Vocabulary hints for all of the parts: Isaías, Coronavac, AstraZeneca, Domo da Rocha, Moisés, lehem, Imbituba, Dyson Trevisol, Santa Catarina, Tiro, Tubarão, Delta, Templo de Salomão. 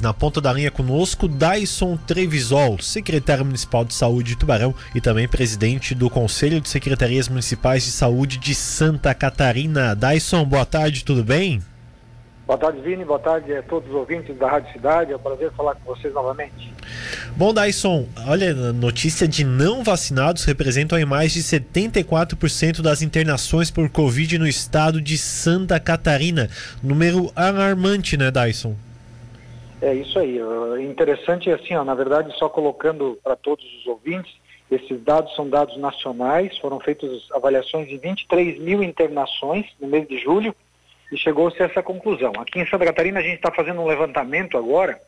Na ponta da linha conosco, Dyson Trevisol, secretário municipal de saúde de Tubarão e também presidente do Conselho de Secretarias Municipais de Saúde de Santa Catarina. Dyson, boa tarde, tudo bem? Boa tarde, Vini, boa tarde a todos os ouvintes da Rádio Cidade, é um prazer falar com vocês novamente. Bom, Dyson, olha, a notícia de não vacinados representam mais de 74% das internações por Covid no estado de Santa Catarina. Número alarmante, né, Dyson? É isso aí, interessante assim, na verdade, só colocando para todos os ouvintes, esses dados são dados nacionais, foram feitas avaliações de 23 mil internações no mês de julho e chegou-se a essa conclusão. Aqui em Santa Catarina a gente está fazendo um levantamento agora,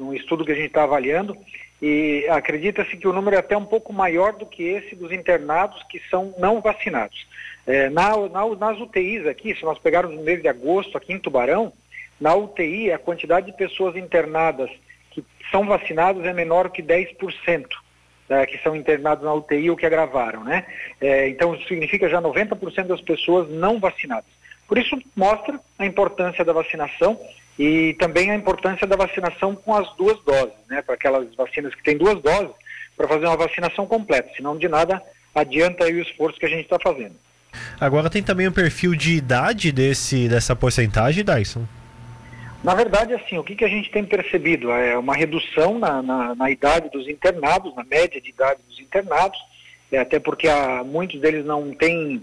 um estudo que a gente está avaliando, e acredita-se que o número é até um pouco maior do que esse dos internados que são não vacinados. Nas UTIs aqui, se nós pegarmos no mês de agosto aqui em Tubarão, na UTI, a quantidade de pessoas internadas que são vacinadas é menor que 10% que são internados na UTI ou que agravaram, né? Então, isso significa já 90% das pessoas não vacinadas. Por isso, mostra a importância da vacinação e também a importância da vacinação com as duas doses, né? Para aquelas vacinas que têm duas doses, para fazer uma vacinação completa. Senão, de nada adianta aí o esforço que a gente está fazendo. Agora, tem também o perfil de idade dessa porcentagem, Dyson? Na verdade, assim, o que a gente tem percebido é uma redução na idade dos internados, na média de idade dos internados, até porque muitos deles não têm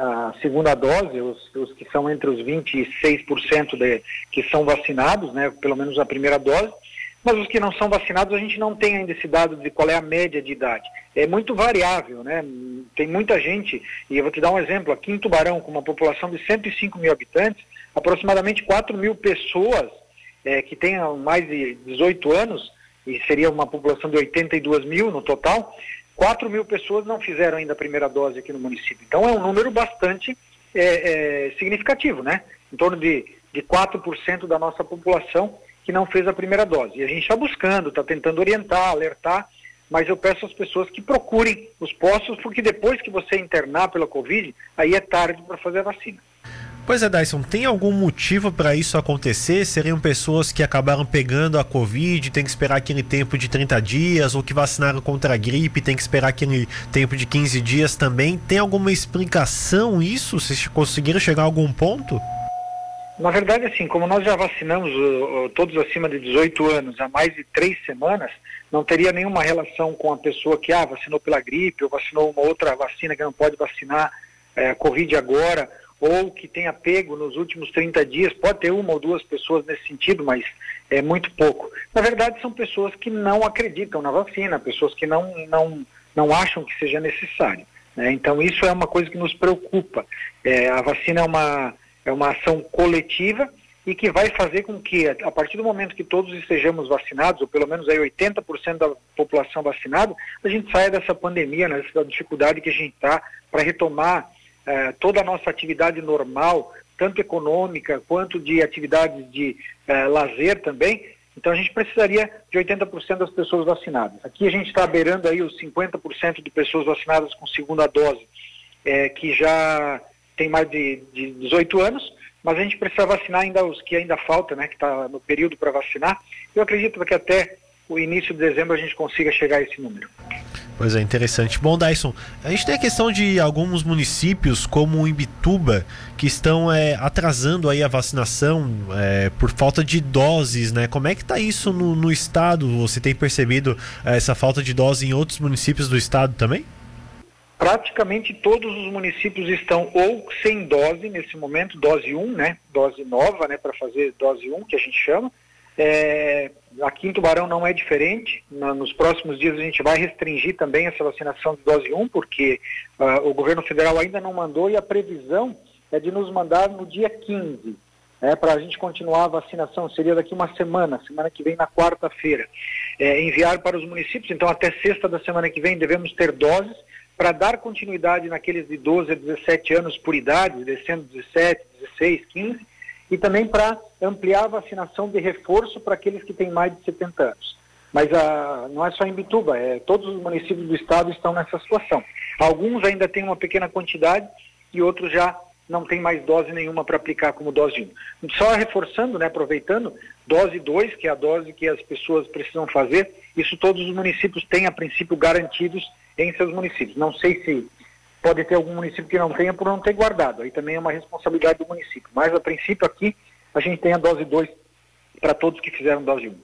a segunda dose, os que são entre os 26% que são vacinados, né, pelo menos a primeira dose, mas os que não são vacinados a gente não tem ainda esse dado de qual é a média de idade. É muito variável, né? Tem muita gente, e eu vou te dar um exemplo, aqui em Tubarão, com uma população de 105 mil habitantes, aproximadamente 4 mil pessoas que tenham mais de 18 anos, e seria uma população de 82 mil no total, 4 mil pessoas não fizeram ainda a primeira dose aqui no município. Então é um número bastante significativo, né? Em torno de 4% da nossa população que não fez a primeira dose. E a gente está buscando, está tentando orientar, alertar, mas eu peço às pessoas que procurem os postos, porque depois que você internar pela Covid, aí é tarde para fazer a vacina. Pois é, Dyson, tem algum motivo para isso acontecer? Seriam pessoas que acabaram pegando a Covid, tem que esperar aquele tempo de 30 dias, ou que vacinaram contra a gripe, tem que esperar aquele tempo de 15 dias também. Tem alguma explicação isso? Vocês conseguiram chegar a algum ponto? Na verdade, assim, como nós já vacinamos todos acima de 18 anos há mais de 3 semanas, não teria nenhuma relação com a pessoa que vacinou pela gripe, ou vacinou uma outra vacina que não pode vacinar a Covid agora, ou que tenha pego nos últimos 30 dias, pode ter uma ou duas pessoas nesse sentido, mas é muito pouco. Na verdade, são pessoas que não acreditam na vacina, pessoas que não acham que seja necessário, né? Então, isso é uma coisa que nos preocupa. A vacina é uma ação coletiva e que vai fazer com que, a partir do momento que todos estejamos vacinados, ou pelo menos aí 80% da população vacinada, a gente saia dessa pandemia, né, dessa dificuldade que a gente está para retomar toda a nossa atividade normal, tanto econômica quanto de atividades de lazer também. Então a gente precisaria de 80% das pessoas vacinadas. Aqui a gente está beirando aí os 50% de pessoas vacinadas com segunda dose, que já tem mais de 18 anos, mas a gente precisa vacinar ainda os que ainda falta, né, que está no período para vacinar. Eu acredito que até o início de dezembro a gente consiga chegar a esse número. Pois é, interessante. Bom, Dyson, a gente tem a questão de alguns municípios, como Imbituba, que estão atrasando aí a vacinação por falta de doses, né? Como é que está isso no estado? Você tem percebido essa falta de dose em outros municípios do estado também? Praticamente todos os municípios estão ou sem dose nesse momento, dose 1, né? Dose nova, né? Para fazer dose 1, que a gente chama. Aqui em Tubarão não é diferente. Nos próximos dias a gente vai restringir também essa vacinação de dose 1, porque o governo federal ainda não mandou e a previsão é de nos mandar no dia 15, para a gente continuar a vacinação. Seria daqui uma semana que vem, na quarta-feira, enviar para os municípios. Então até sexta da semana que vem devemos ter doses para dar continuidade naqueles de 12 a 17 anos por idade, descendo 17, 16, 15, e também para ampliar a vacinação de reforço para aqueles que têm mais de 70 anos. Mas não é só em Imbituba, todos os municípios do estado estão nessa situação. Alguns ainda têm uma pequena quantidade e outros já não tem mais dose nenhuma para aplicar como dose 1. Só reforçando, né, aproveitando, dose 2, que é a dose que as pessoas precisam fazer, isso todos os municípios têm, a princípio, garantidos em seus municípios. Não sei se pode ter algum município que não tenha por não ter guardado. Aí também é uma responsabilidade do município. Mas, a princípio, aqui, a gente tem a dose 2 para todos que fizeram dose 1.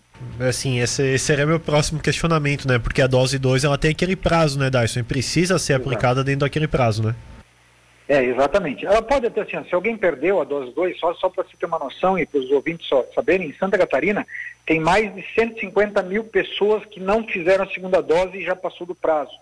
Assim, esse seria meu próximo questionamento, né? Porque a dose 2, ela tem aquele prazo, né, Dyson? Precisa ser aplicada dentro daquele prazo, né? É, exatamente. Ela pode até, assim, ó, se alguém perdeu a dose 2, só para você ter uma noção e para os ouvintes só saberem, em Santa Catarina tem mais de 150 mil pessoas que não fizeram a segunda dose e já passou do prazo.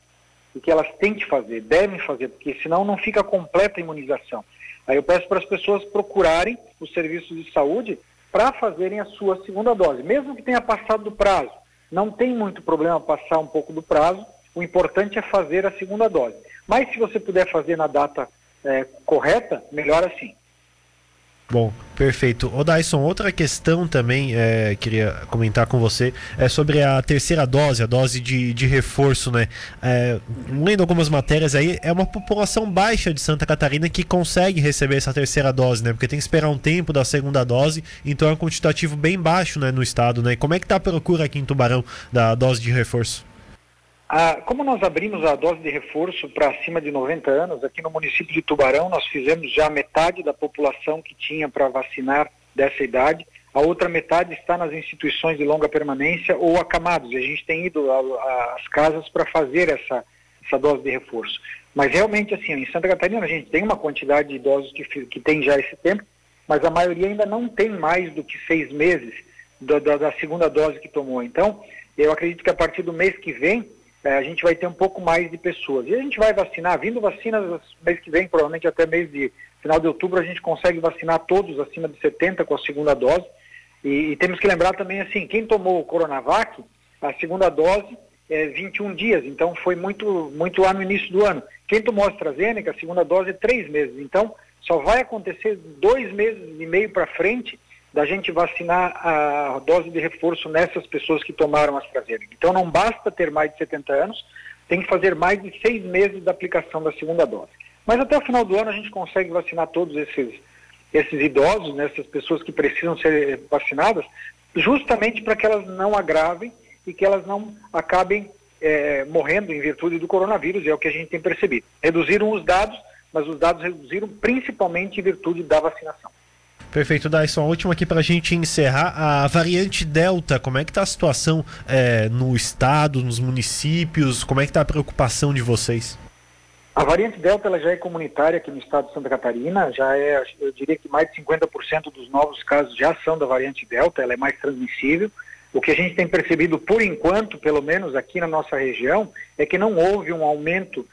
E que elas têm que fazer, devem fazer, porque senão não fica completa a imunização. Aí eu peço para as pessoas procurarem os serviços de saúde para fazerem a sua segunda dose. Mesmo que tenha passado do prazo, não tem muito problema passar um pouco do prazo, o importante é fazer a segunda dose. Mas se você puder fazer na data correta, melhor assim. Bom, perfeito. Ô Dyson, outra questão também, queria comentar com você, é sobre a terceira dose, a dose de reforço, né? Lendo algumas matérias aí, é uma população baixa de Santa Catarina que consegue receber essa terceira dose, né? Porque tem que esperar um tempo da segunda dose, então é um quantitativo bem baixo, né, no estado, né? E como é que tá a procura aqui em Tubarão da dose de reforço? Como nós abrimos a dose de reforço para acima de 90 anos, aqui no município de Tubarão nós fizemos já metade da população que tinha para vacinar dessa idade, a outra metade está nas instituições de longa permanência ou acamados, e a gente tem ido às casas para fazer essa dose de reforço. Mas realmente assim, em Santa Catarina a gente tem uma quantidade de idosos que tem já esse tempo, mas a maioria ainda não tem mais do que 6 meses da segunda dose que tomou. Então, eu acredito que a partir do mês que vem, a gente vai ter um pouco mais de pessoas. E a gente vai vacinar, vindo vacinas mês que vem, provavelmente até final de outubro, a gente consegue vacinar todos acima de 70 com a segunda dose. E temos que lembrar também, assim, quem tomou o Coronavac, a segunda dose é 21 dias, então foi muito lá no início do ano. Quem tomou a AstraZeneca, a segunda dose é 3 meses. Então, só vai acontecer 2 meses e meio para frente da gente vacinar a dose de reforço nessas pessoas que tomaram a AstraZeneca. Então não basta ter mais de 70 anos, tem que fazer mais de 6 meses da aplicação da segunda dose. Mas até o final do ano a gente consegue vacinar todos esses idosos, né, essas pessoas que precisam ser vacinadas, justamente para que elas não agravem e que elas não acabem morrendo em virtude do coronavírus, é o que a gente tem percebido. Reduziram os dados, mas os dados reduziram principalmente em virtude da vacinação. Perfeito, Dyson. A última aqui para a gente encerrar, a variante Delta, como é que está a situação no estado, nos municípios, como é que está a preocupação de vocês? A variante Delta ela já é comunitária aqui no estado de Santa Catarina, já é, eu diria que mais de 50% dos novos casos já são da variante Delta, ela é mais transmissível. O que a gente tem percebido por enquanto, pelo menos aqui na nossa região, é que não houve um aumento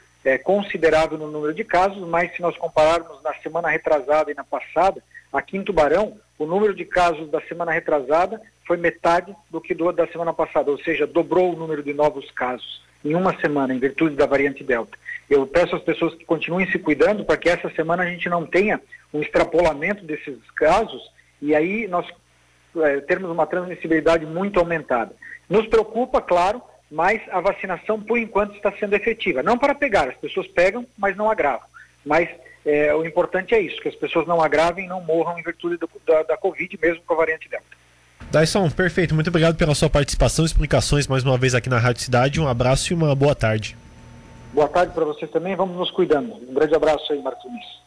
considerável no número de casos, mas se nós compararmos na semana retrasada e na passada, aqui em Tubarão, o número de casos da semana retrasada foi metade do que da semana passada, ou seja, dobrou o número de novos casos em uma semana, em virtude da variante Delta. Eu peço às pessoas que continuem se cuidando para que essa semana a gente não tenha um extrapolamento desses casos e aí nós termos uma transmissibilidade muito aumentada. Nos preocupa, claro, mas a vacinação por enquanto está sendo efetiva. Não para pegar, as pessoas pegam, mas não agravam. Mas o importante é isso, que as pessoas não agravem, não morram em virtude da Covid, mesmo com a variante Delta. Dyson, perfeito. Muito obrigado pela sua participação, explicações mais uma vez aqui na Rádio Cidade. Um abraço e uma boa tarde. Boa tarde para vocês também. Vamos nos cuidando. Um grande abraço aí, Marcos.